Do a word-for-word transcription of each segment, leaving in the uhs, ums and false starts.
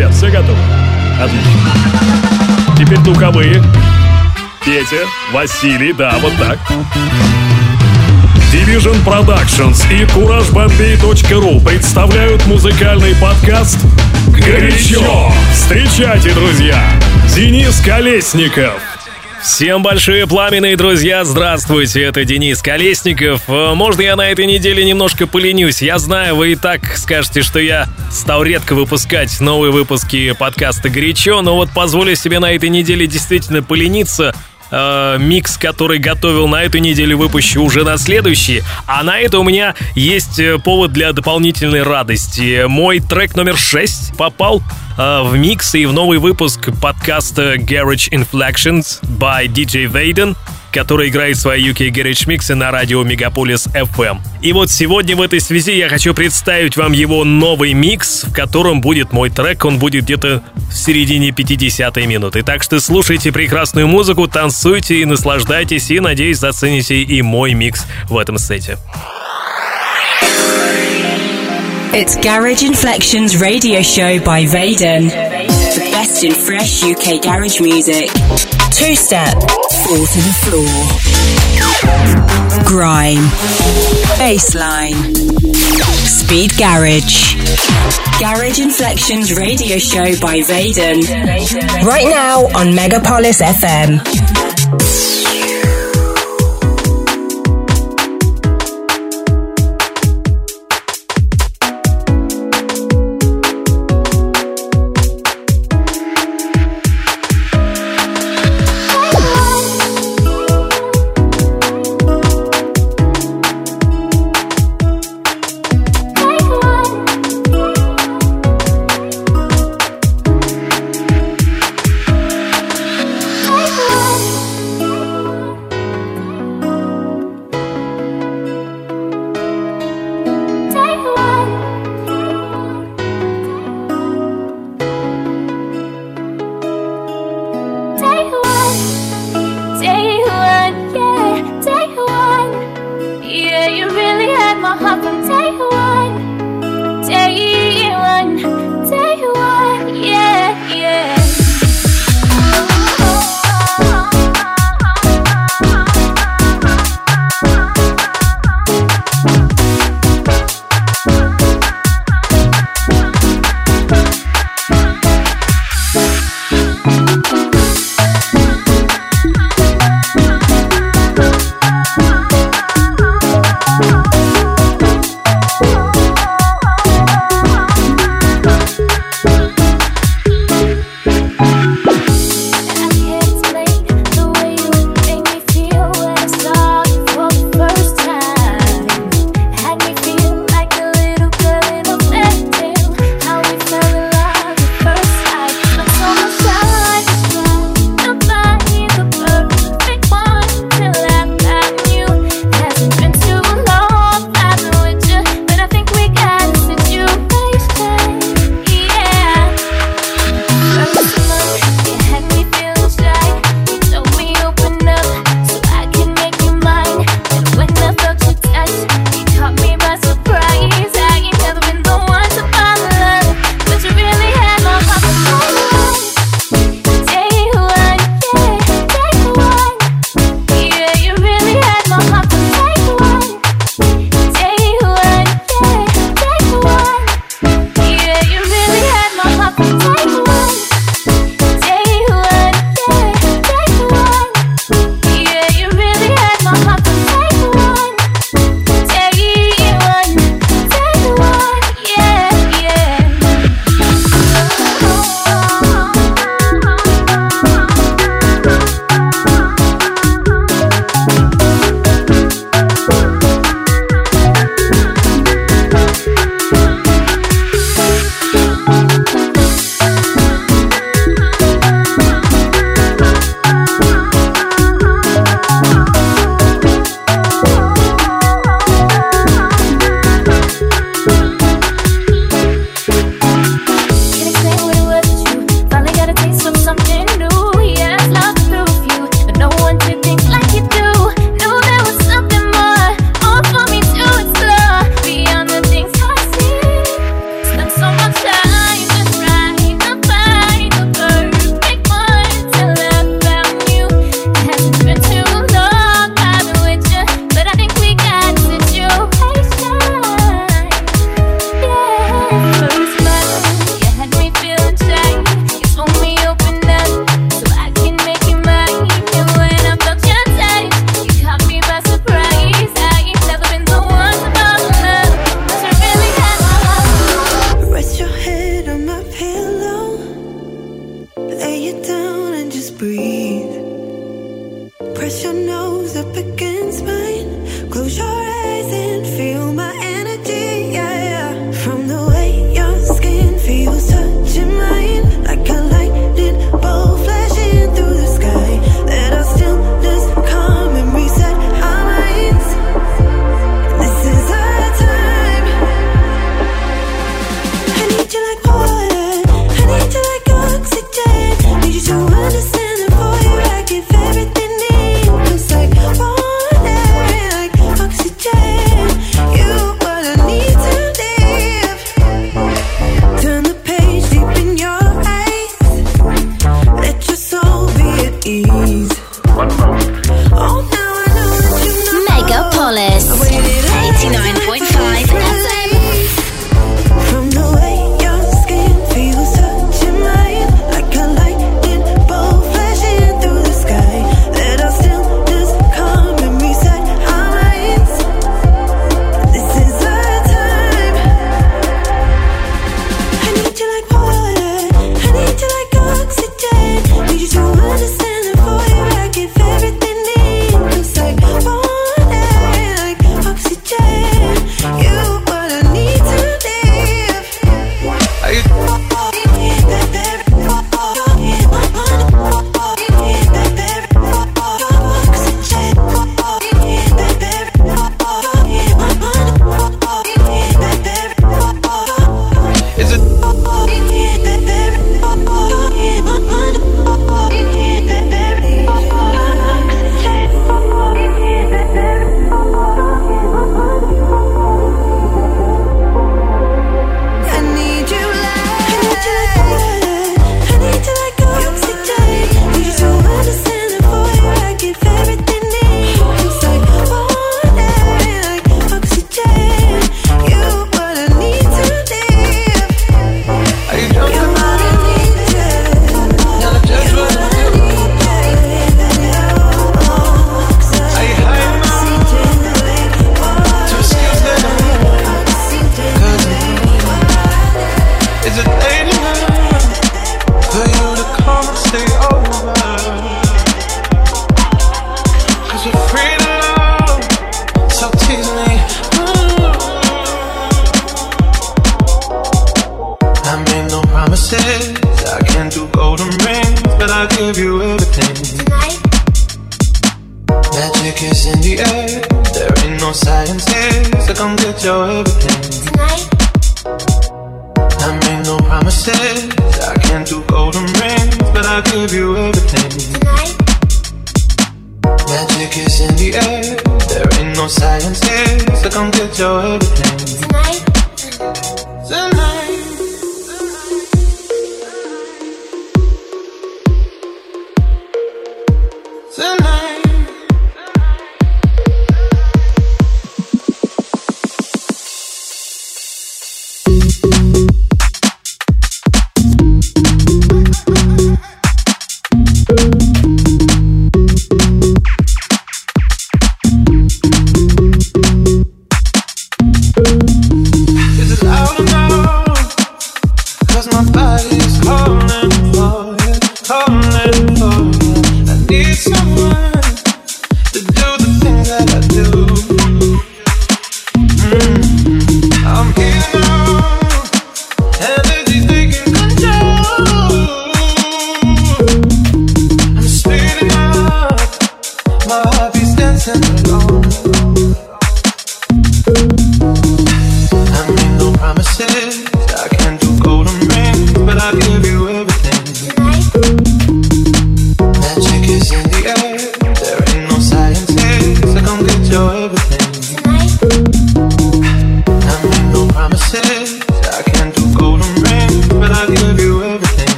ребят, все готовы? Отлично. Теперь духовые. Петя, Василий, да, вот так. Division Productions и кураж бамбей точка ру представляют музыкальный подкаст «Горячо». Встречайте, друзья, Денис Колесников. Всем большие пламенные друзья, здравствуйте, это Денис Колесников. Можно я на этой неделе немножко поленюсь? Я знаю, вы и так скажете, что я стал редко выпускать новые выпуски подкаста «Горячо», но вот позволю себе на этой неделе действительно полениться. Э, микс, который готовил на эту неделю, выпущу уже на следующий. А на это у меня есть повод для дополнительной радости. Мой трек номер шесть попал э, в микс и в новый выпуск подкаста Garage Inflections by ди джей Vaden, который играет свои ю кей Garage миксы на радио Megapolis эф эм. И вот сегодня в этой связи я хочу представить вам его новый микс, в котором будет мой трек. Он будет где-то в середине пятидесятой минуты. Так что слушайте прекрасную музыку, танцуйте и наслаждайтесь. И, надеюсь, зацените и мой микс в этом сете. It's Garage Inflections radio show by Vaden. The best in fresh ю кей garage music. Two-step, fall to the floor, grime, bassline, speed garage. Garage Inflections radio show by Vaden. Right now on Megapolis эф эм.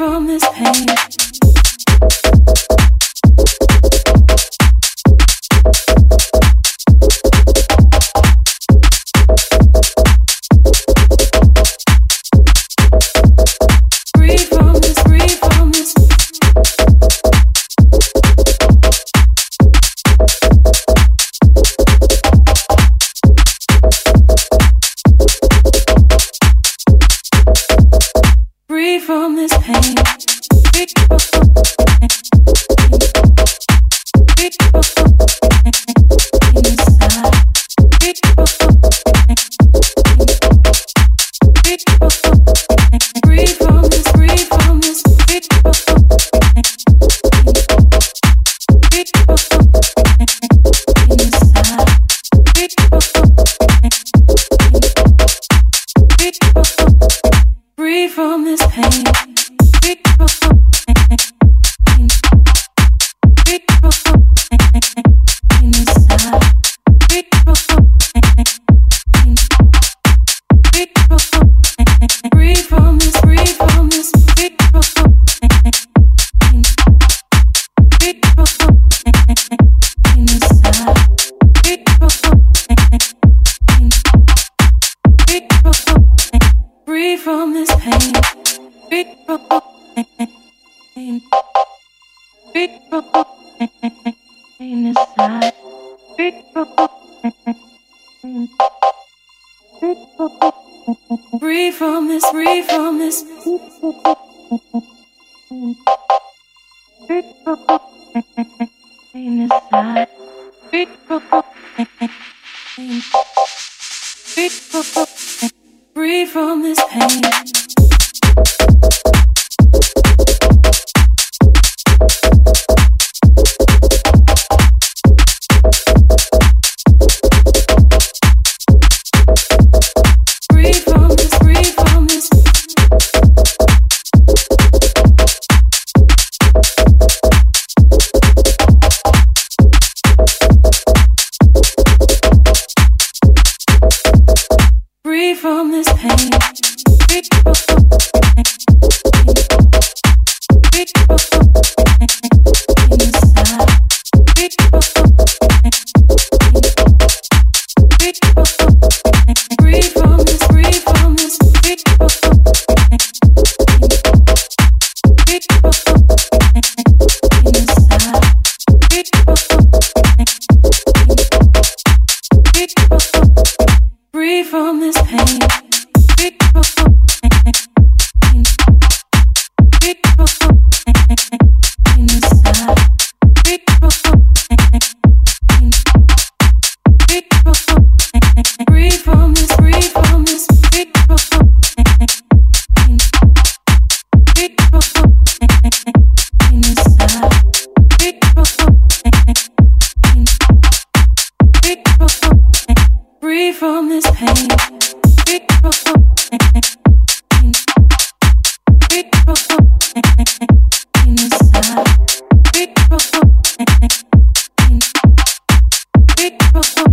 from this pain. From this pain, free from this pain. Free from this pain. Free from this pain. Free from this free from this free from this pain. Free from this pain. Free from this pain. Free from this pain. Free from pain. Free from pain inside. Free from pain. Free from this. Free from this. Free from pain inside. Free from pain. Free from pain. Free from this pain. Free from this, free from this. Free from this pain. Free from this pain. Free from this pain inside. Free from this pain. Free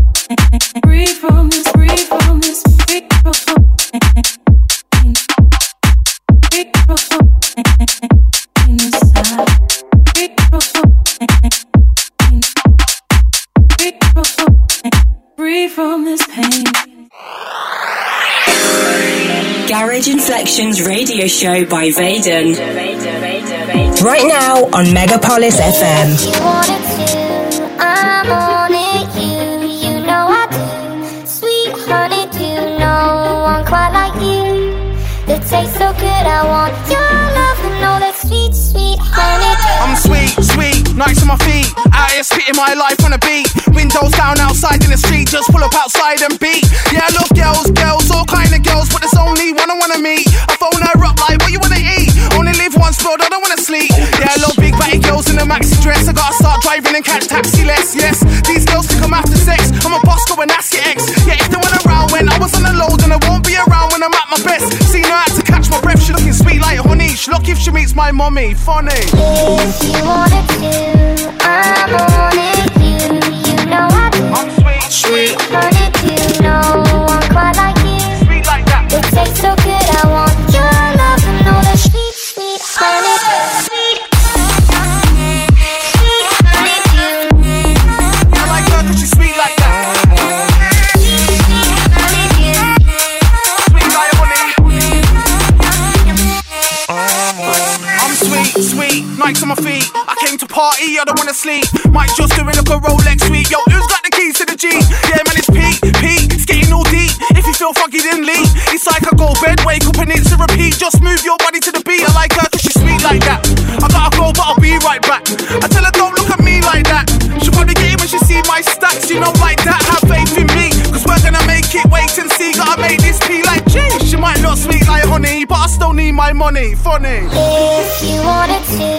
from this pain. Free from this. Free from this. Free from this pain. Free from this pain inside. Free from this pain. Free from this pain. Free from this pain. Free from pain. Free from pain inside. Free from pain. Free from pain. Free from this. Free from this. Free from pain. Free from pain inside. Free from pain. Free from pain. Free from this pain. Free from pain. Free from pain inside. Free from pain. Free from pain. Free from this. Free from this. Free from pain. Free from pain inside. Free from pain. Free from pain. Free from this pain. Garage Inflections radio show by Vaden. Right now on Megapolis F M. If you wanted to, I'm on it, you, you know I do. Sweet honey, do no one quite like you. That tastes so good, I want your love and all that sweet, sweet honey. I'm sweet, sweet, nice on my feet. Out here spitting my life on a beat. Windows down outside in the street, just pull up outside and beat. Yeah, I love girls, girls, all kind of girls, but there's only one I wanna meet. I phone her up like, what you wanna eat? Only live once, bro, I don't wanna sleep. Yeah, I love big batty girls in a maxi dress. I gotta start driving and catch taxi less, yes. These girls think I'm after sex. I'm a boss, go and ask your ex. Yeah, if they weren't around when I was on the low, then I won't be around when I'm at my best. See, now I had to catch my breath, she looking sweet like honey. She look if she meets my mommy, funny. If you wanted to, I'm on it, you, you know I do. I'm sweet, sweet, honey, you know I'm quite like you. Sweet like that. It tastes so good, I want your love and all the sweet, sweet honey. sleep. Might just do it, look a Rolex sweet. Yo, who's got the keys to the G? Yeah, man, it's Pete, Pete, it's getting all deep. If you feel funky, then leave. It's like I go bed, wake up and it's a repeat. Just move your body to the beat. I like her cause she's sweet like that. I gotta go, but I'll be right back. I tell her don't look at me like that. She'll probably get it when she see my stacks. You know, like that, have faith in me. Cause we're gonna make it, wait and see. Gotta make this P like G. She might not sweet like honey, but I still need my money, funny. If you wanted to,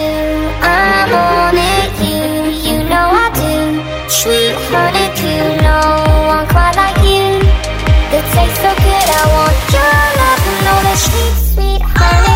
I'm on it, you, you know I do. Sweethearted, you know I'm quite like you. The taste so good, I want your love, you know that sweet, sweet honey.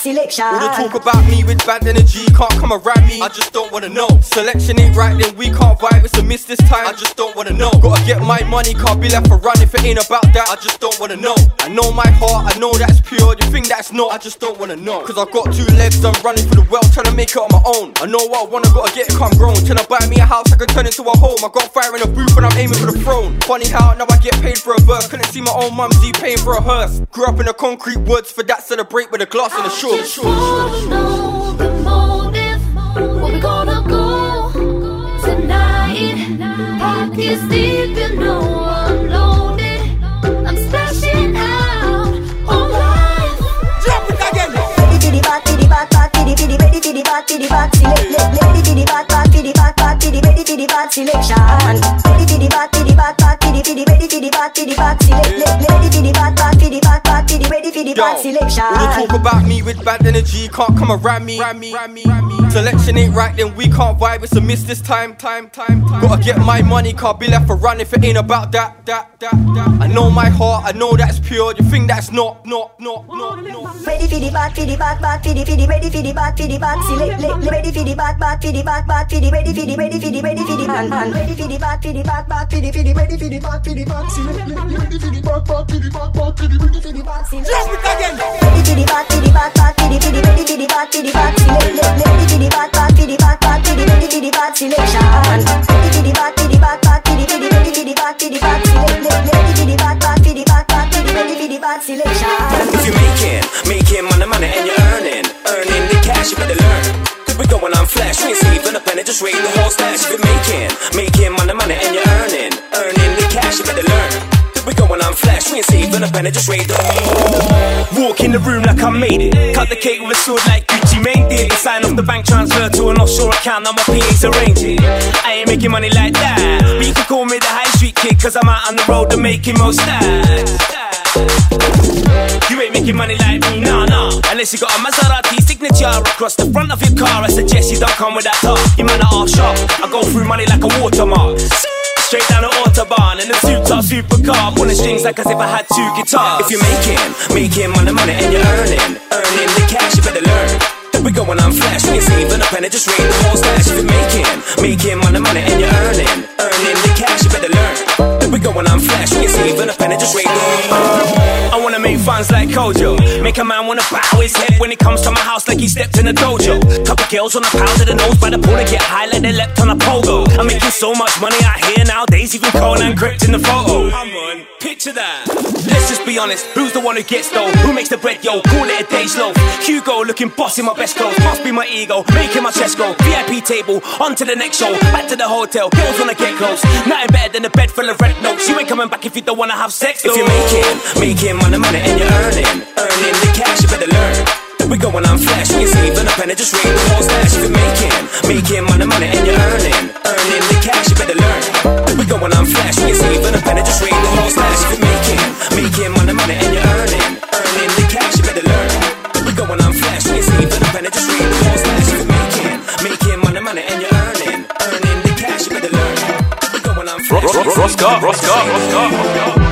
Selection. All they talk about me with bad energy, can't come around me, I just don't wanna know. Selection ain't right, then we can't vibe, it's a miss this time, I just don't wanna know. Gotta get my money, can't be left for run, if it ain't about that, I just don't wanna know. I know my heart, I know that's pure, you think that's not, I just don't wanna know. Cause I've got two legs, I'm running for the world, trying to make it on my own. I know what I wanna, gotta get it, come grown. Trying to buy me a house, I can turn into a home. I got fire in a booth and I'm aiming for the throne. Funny how now I get paid for a verse, couldn't see my own mumsy paying for a hearse. Grew up in the concrete woods, for that celebrate with a glass and a short. I just wanna know the motive, where we gonna go tonight. Pockets deep, you know I'm loaded. I'm stashing out all life. Drop it again. Diddy diddy bat, diddy bat, bat, diddy diddy diddy diddy bat, diddy bat, diddy diddy bat, bat, diddy bat, bat, diddy diddy diddy bat, selection. Diddy diddy bat, diddy bat, bat, diddy diddy diddy bat, diddy bat, diddy diddy bat, bat, diddy bat. Yo, all they talk about me with bad energy, can't come around me. Selection ain't right, then we can't vibe, it's a miss this time. Time, time, time. Gotta get my money, can't be left for run if it ain't about that, that, that, that. I know my heart, I know that's pure, you think that's not, not, not, not, not. Ready for the bat, for the bat, bat, for the, for the, ready for the bat, for the bat, select, ready for the bat, bat, for the bat, bat, for the, ready for the, ready for the, ready for the, man, man. Ready for the bat, for the bat, bat, for the, for the, ready for the bat, for the bat, select, ready for the bat, bat, for the bat, bat, for the, ready for the bat, select. Ready for the bat, for the bat, bat, for the, for the, ready for the bat, for the bat, ready for the bat, bat, for the bat, bat, for the, ready for the bat, selection. Ready for the bat, for the bat, bat, for the, for the, ready for the bat, for the bat, ready for the bat, bat, for the bat, bat, for the, ready for the bat, selection. If you're making, making money, money, and you're earning, earning the cash, you better learn. 'Cause we're going on flash, we ain't saving up and just raiding the whole stash. If you're making, making money, money, and you're earning, earning the cash, you better learn. We going on flash, we ain't saving up and I just raid the whole. Walk in the room like I made it. Cut the cake with a sword like Gucci Mane did. Sign off the bank transfer to an offshore account, now my P A's arranging. I ain't making money like that, but you can call me the high street kid, cause I'm out on the road and making most stacks. You ain't making money like me, nah, nah. Unless you got a Maserati signature across the front of your car, I suggest you don't come with that top. You man are all sharp, I go through money like a watermark. Straight down the Autobahn in a two-top supercar, pulling strings like as if I had two guitars. If you're making, making money, money, and you're earning, earning the cash, you better learn. That we're going on flash, we ain't saving up and it just rain the whole stash. If you're making, making money, money, and you're earning, earning the cash, you better learn. That we're going on flash, we ain't saving up and it just rain the whole. I wanna make funds like Kojo, make a man wanna bow his head when it comes to my house like he stepped in a dojo. Couple girls on a pound of the nose by the pool, they get high like they leapt on a pogo. I'm making so much money out here nowadays, even Conan crept in the photo. Come on, picture that. Let's just be honest, who's the one who gets though? Who makes the bread, yo? Call it a day's loaf. Hugo looking boss in my best clothes, must be my ego, making my chest go. V I P table, on to the next show, back to the hotel, girls wanna get close. Nothing better than a bed full of red notes, you ain't coming back if you don't wanna have sex though. If you're making, making money, money, and you're earning, earning the cash, you better learn. We're going on flash, we ain't saving up and I just raid the whole stash. If you're making, making money, money, and you're earning, earning the cash, you better learn. We going on flash, you save in a penny, just rain the whole slash. If you make it, making money, money, and you're earning, earning the cash, you better learn. We going on flash, you save in a penny, just rain the whole slash. If you make it, making money, money, and you're earning, earning the cash, you better learn. We going on flash, Roscoe, Roscoe, Roscoe.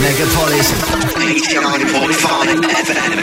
Megapolis, eighty-nine point five F M.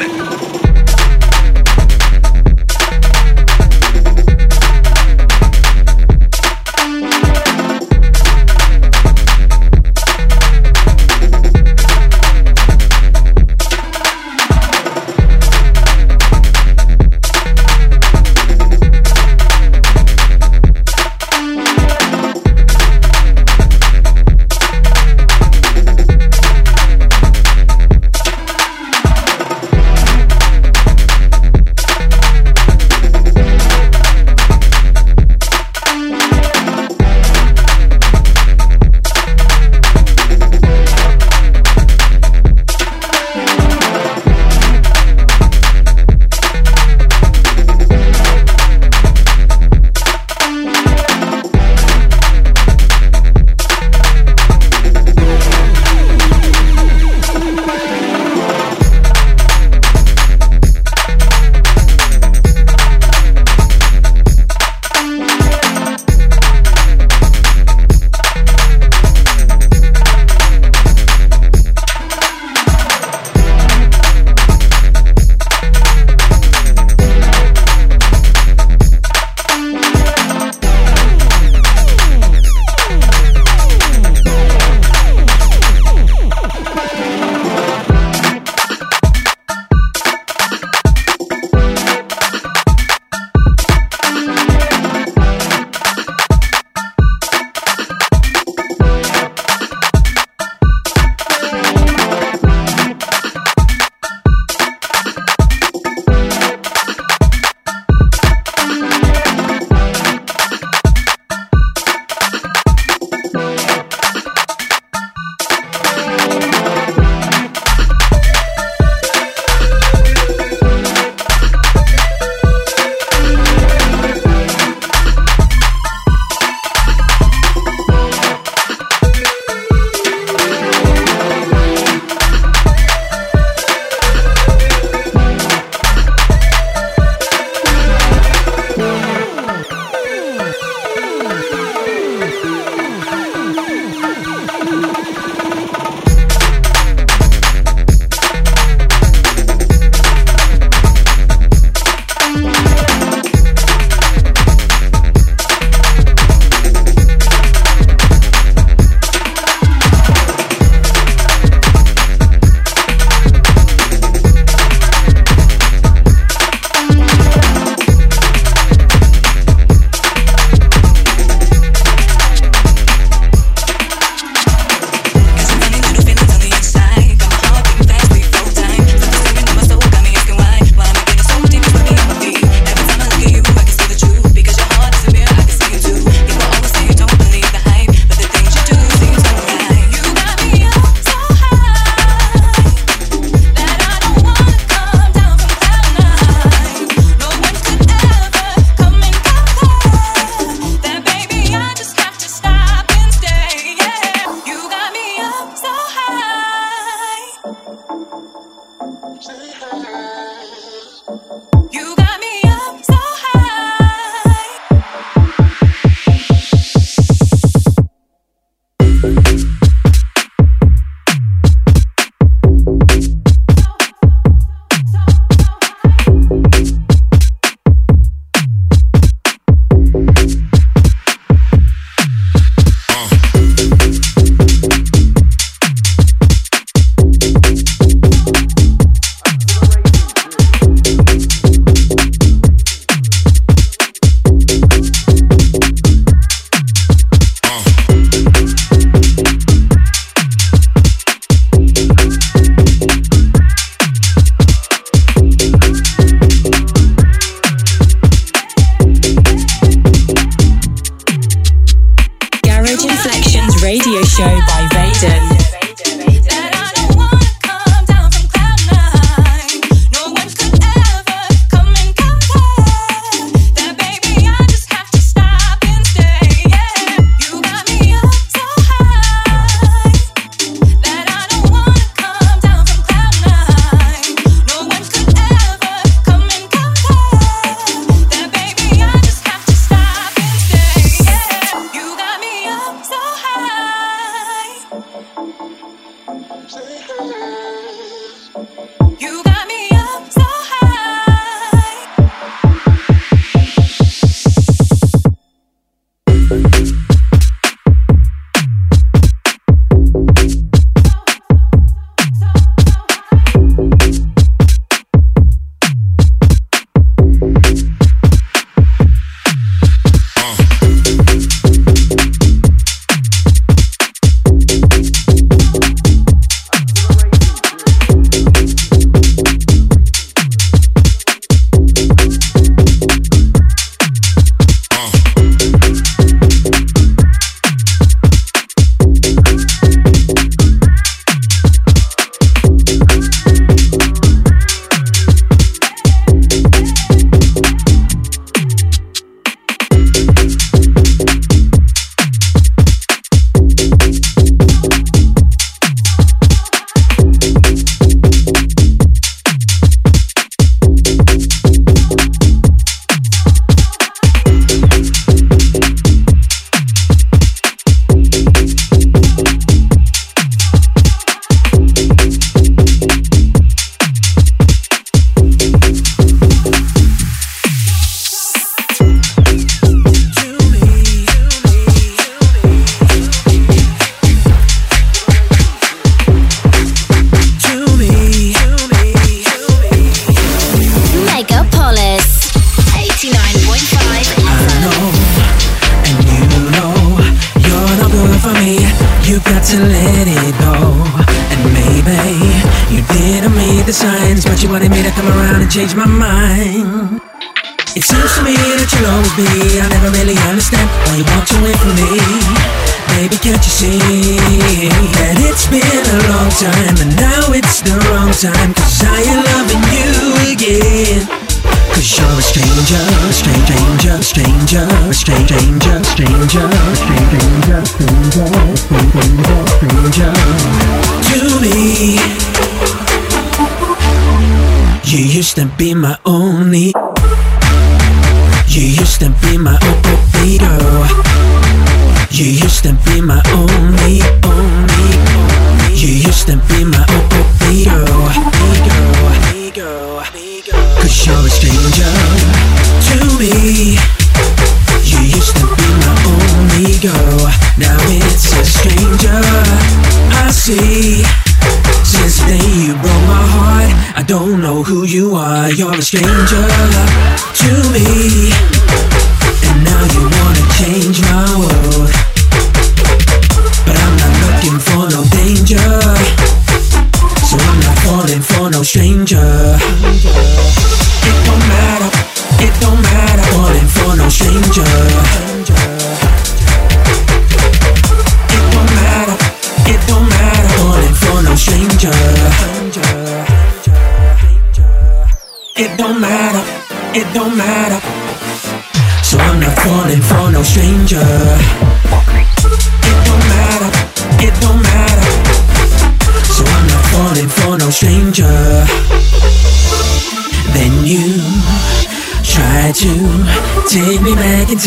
radio show by Vaden.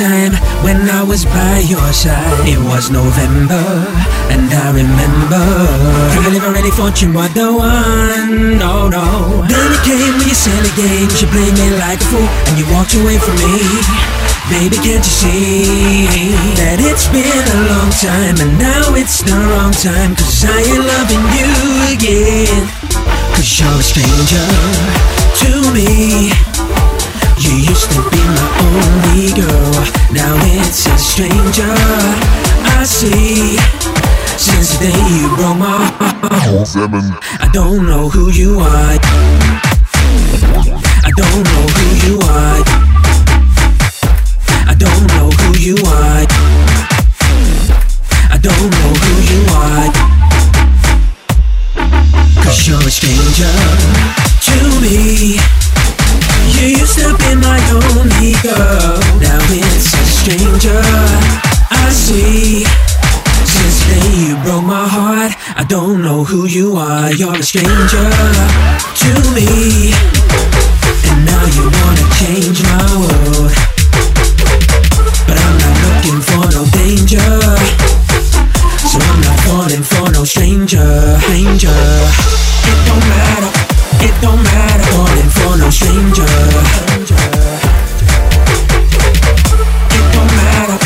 Time when I was by your side, it was November, and I remember. Can't believe I really thought you were the one. No, no. Then you came with your silly game. She played me like a fool, and you walked away from me. Baby, can't you see that it's been a long time, and now it's the wrong time? 'Cause I ain't loving you again. 'Cause you're a stranger to me. You used to be my only girl, now it's a stranger I see. Since the day you broke my heart, I don't know who you are. I don't know who you are. I don't know who you are. I don't know. You used to be my only girl, now it's a stranger I see. Since then you broke my heart, I don't know who you are. You're a stranger to me, and now you wanna change my world, but I'm not looking for no danger, so I'm not falling for no stranger, stranger. It don't matter, it don't matter, falling for no stranger. It don't matter,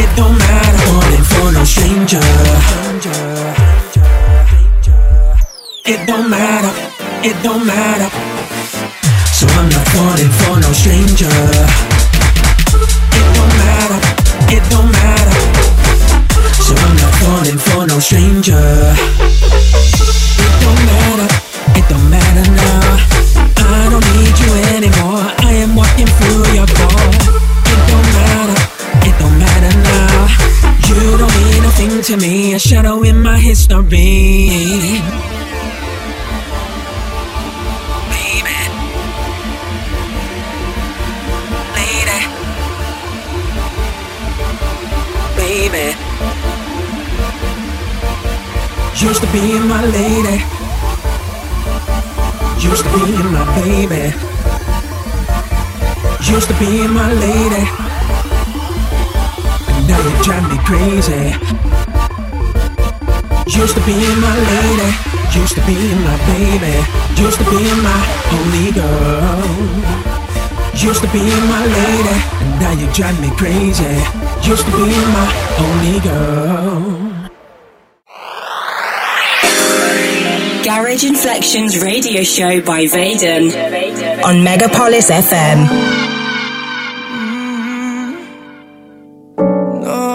it don't matter, falling for no stranger. It don't matter, it don't matter, so I'm not falling for no stranger. It don't matter, it don't matter, so I'm not falling for no stranger. It don't matter, it don't matter now. I don't need you anymore. I am walking through your door. It don't matter, it don't matter now. You don't mean nothing to me. A shadow in my history. Used to be my lady, used to be my baby, used to be my lady, and now you drive me crazy. Used to be my lady, used to be my baby, used to be my only girl. Used to be my lady, and now you drive me crazy. Used to be my only girl. Garage Inflections radio show by Vaden on Megapolis эф эм. Mm-hmm. No,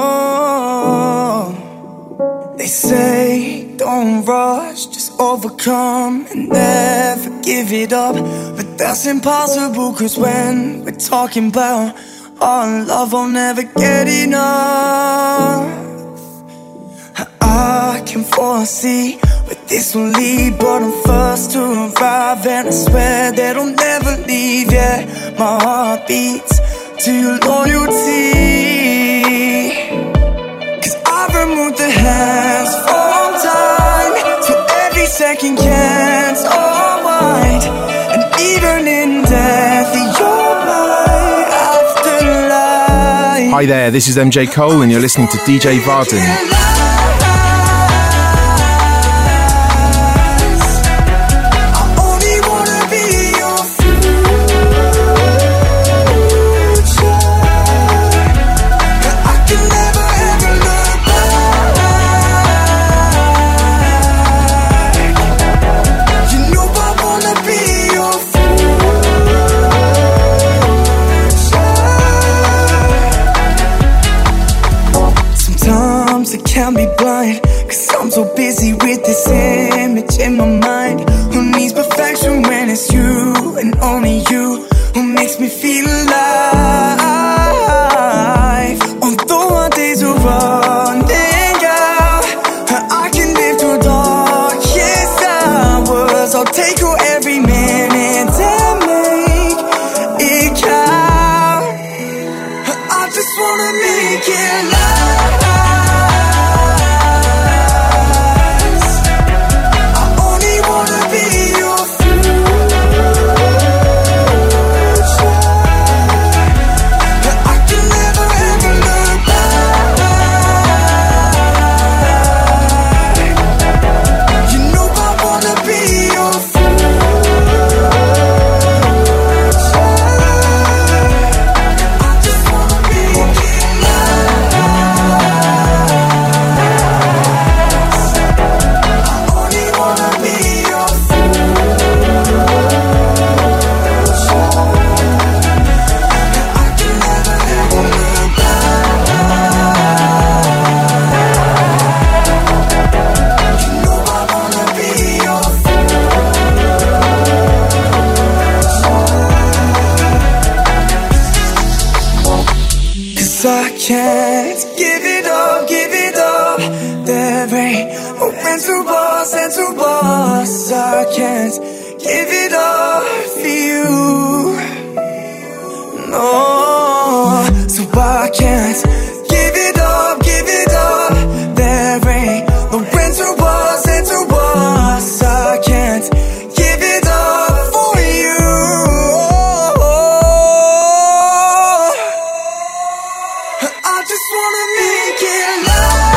they say don't rush, just overcome and never give it up. But that's impossible, cause when we're talking about our love, I'll never get enough. I can foresee where this will lead, but I'm first to arrive, and I swear that I'll never leave. Yeah, my heart beats to your loyalty, cause I've removed the hands from time, so every second can't unwind. And even in death, you're my afterlife. Hi there, this is эм джей Cole, and you're listening to ди джей Vaden. Give it all for you. I can't give it up, give it up. There ain't no end to us, end to us. I can't give it up for you. I just wanna make it love.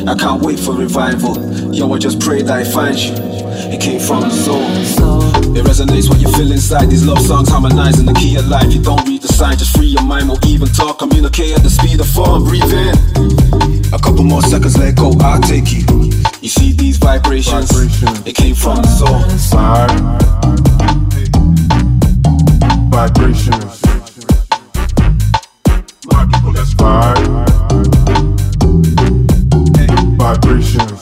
I can't wait for revival. Yo, I just pray that I find you. It came from the soul. It resonates what you feel inside. These love songs harmonize in the key of life. You don't read the sign, just free your mind. Won't even talk, communicate at the speed of form. Breathe in. A couple more seconds, let go, I'll take you. You see these vibrations. It came from the soul. Vibrations. My people, that's fire. Vibrations.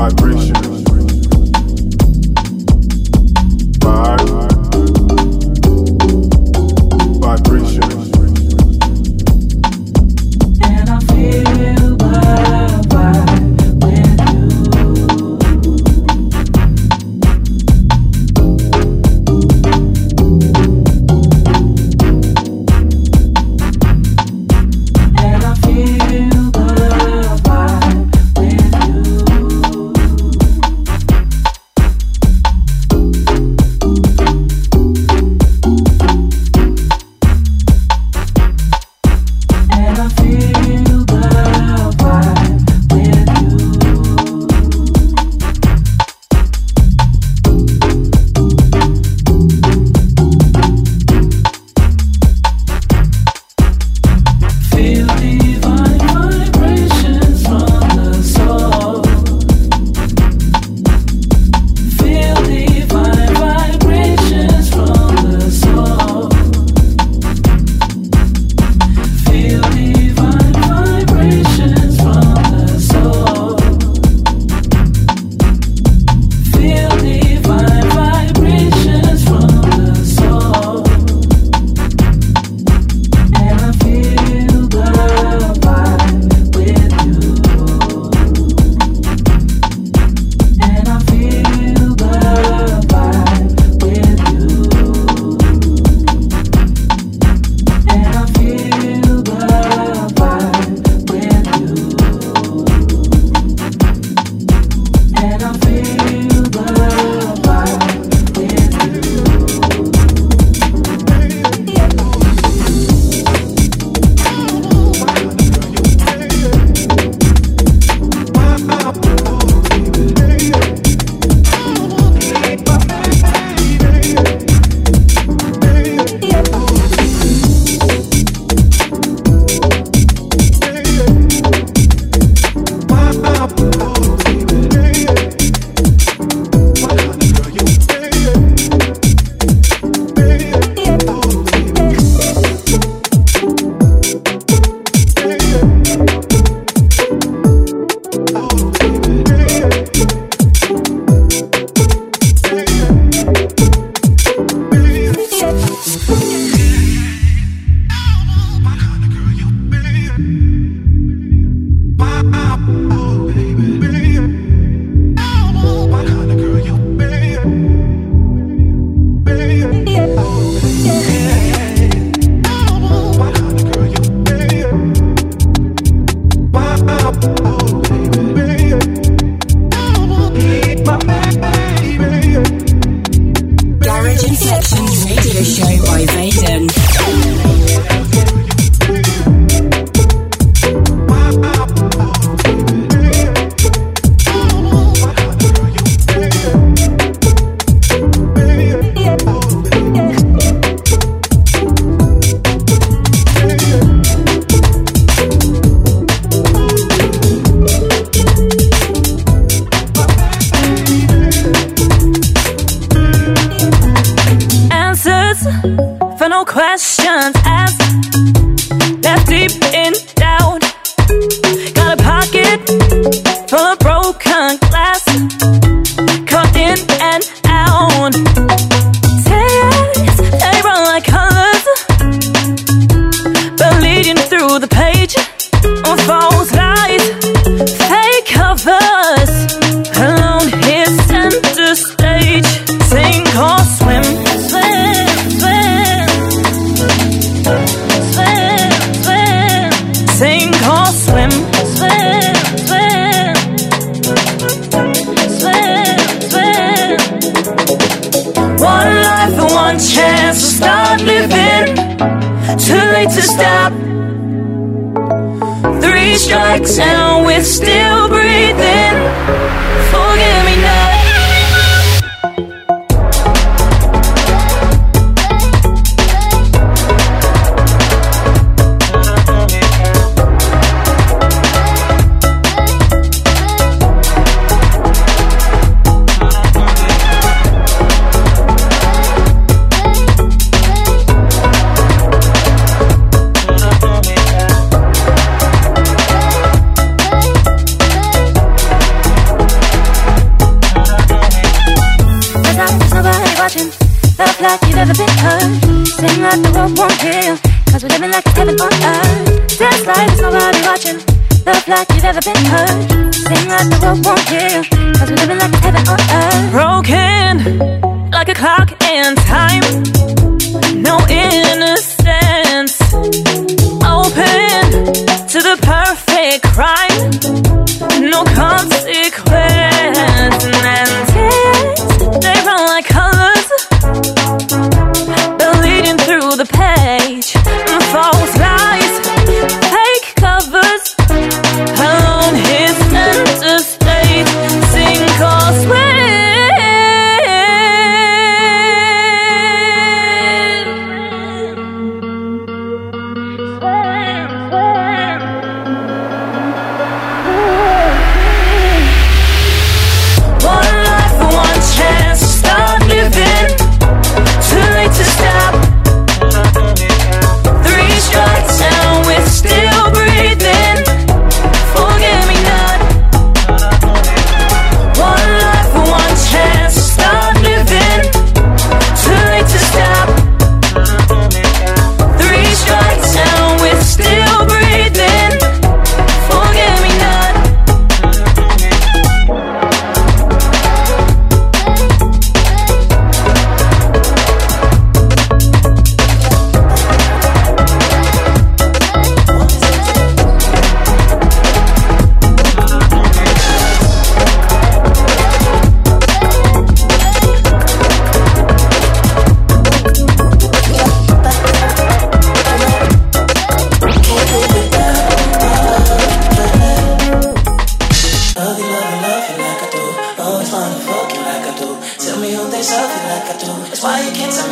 vibrations. a bit hurt. Seem like the world won't heal, cause we're living like it's heaven on earth. Dance like there's nobody watching. Love like you've ever been hurt. Seem like the world won't heal, cause we're living like it's heaven on earth. Broken, like a clock in time. No innocence. Open to the perfect crime. No consequence. And tears, they run like colors. They're leading through the page. False lies, fake covers. Alone his center state. Sink or swim. Swim, swim. One life, one chance. Start living. Too late to stop. Three strikes and we're still breathing. Forget me not. One life, one chance. Start living. Too late to stop. Three strikes and we're still breathing. Forget me not. It's the mind of a like I do. Tell me who they suffer like I do. That's why you can't tell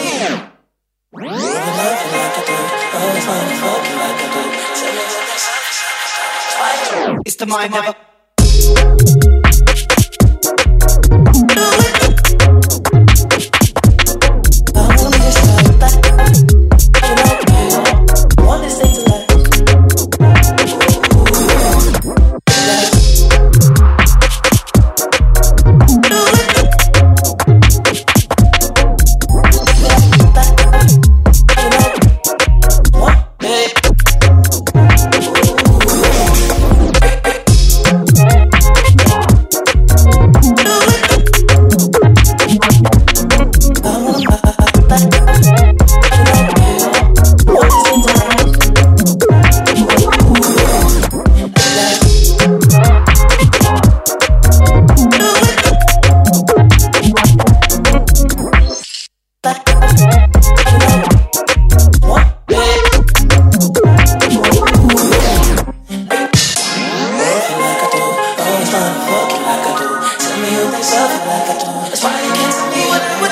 me what I